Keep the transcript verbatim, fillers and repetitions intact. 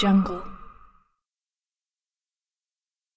jungle.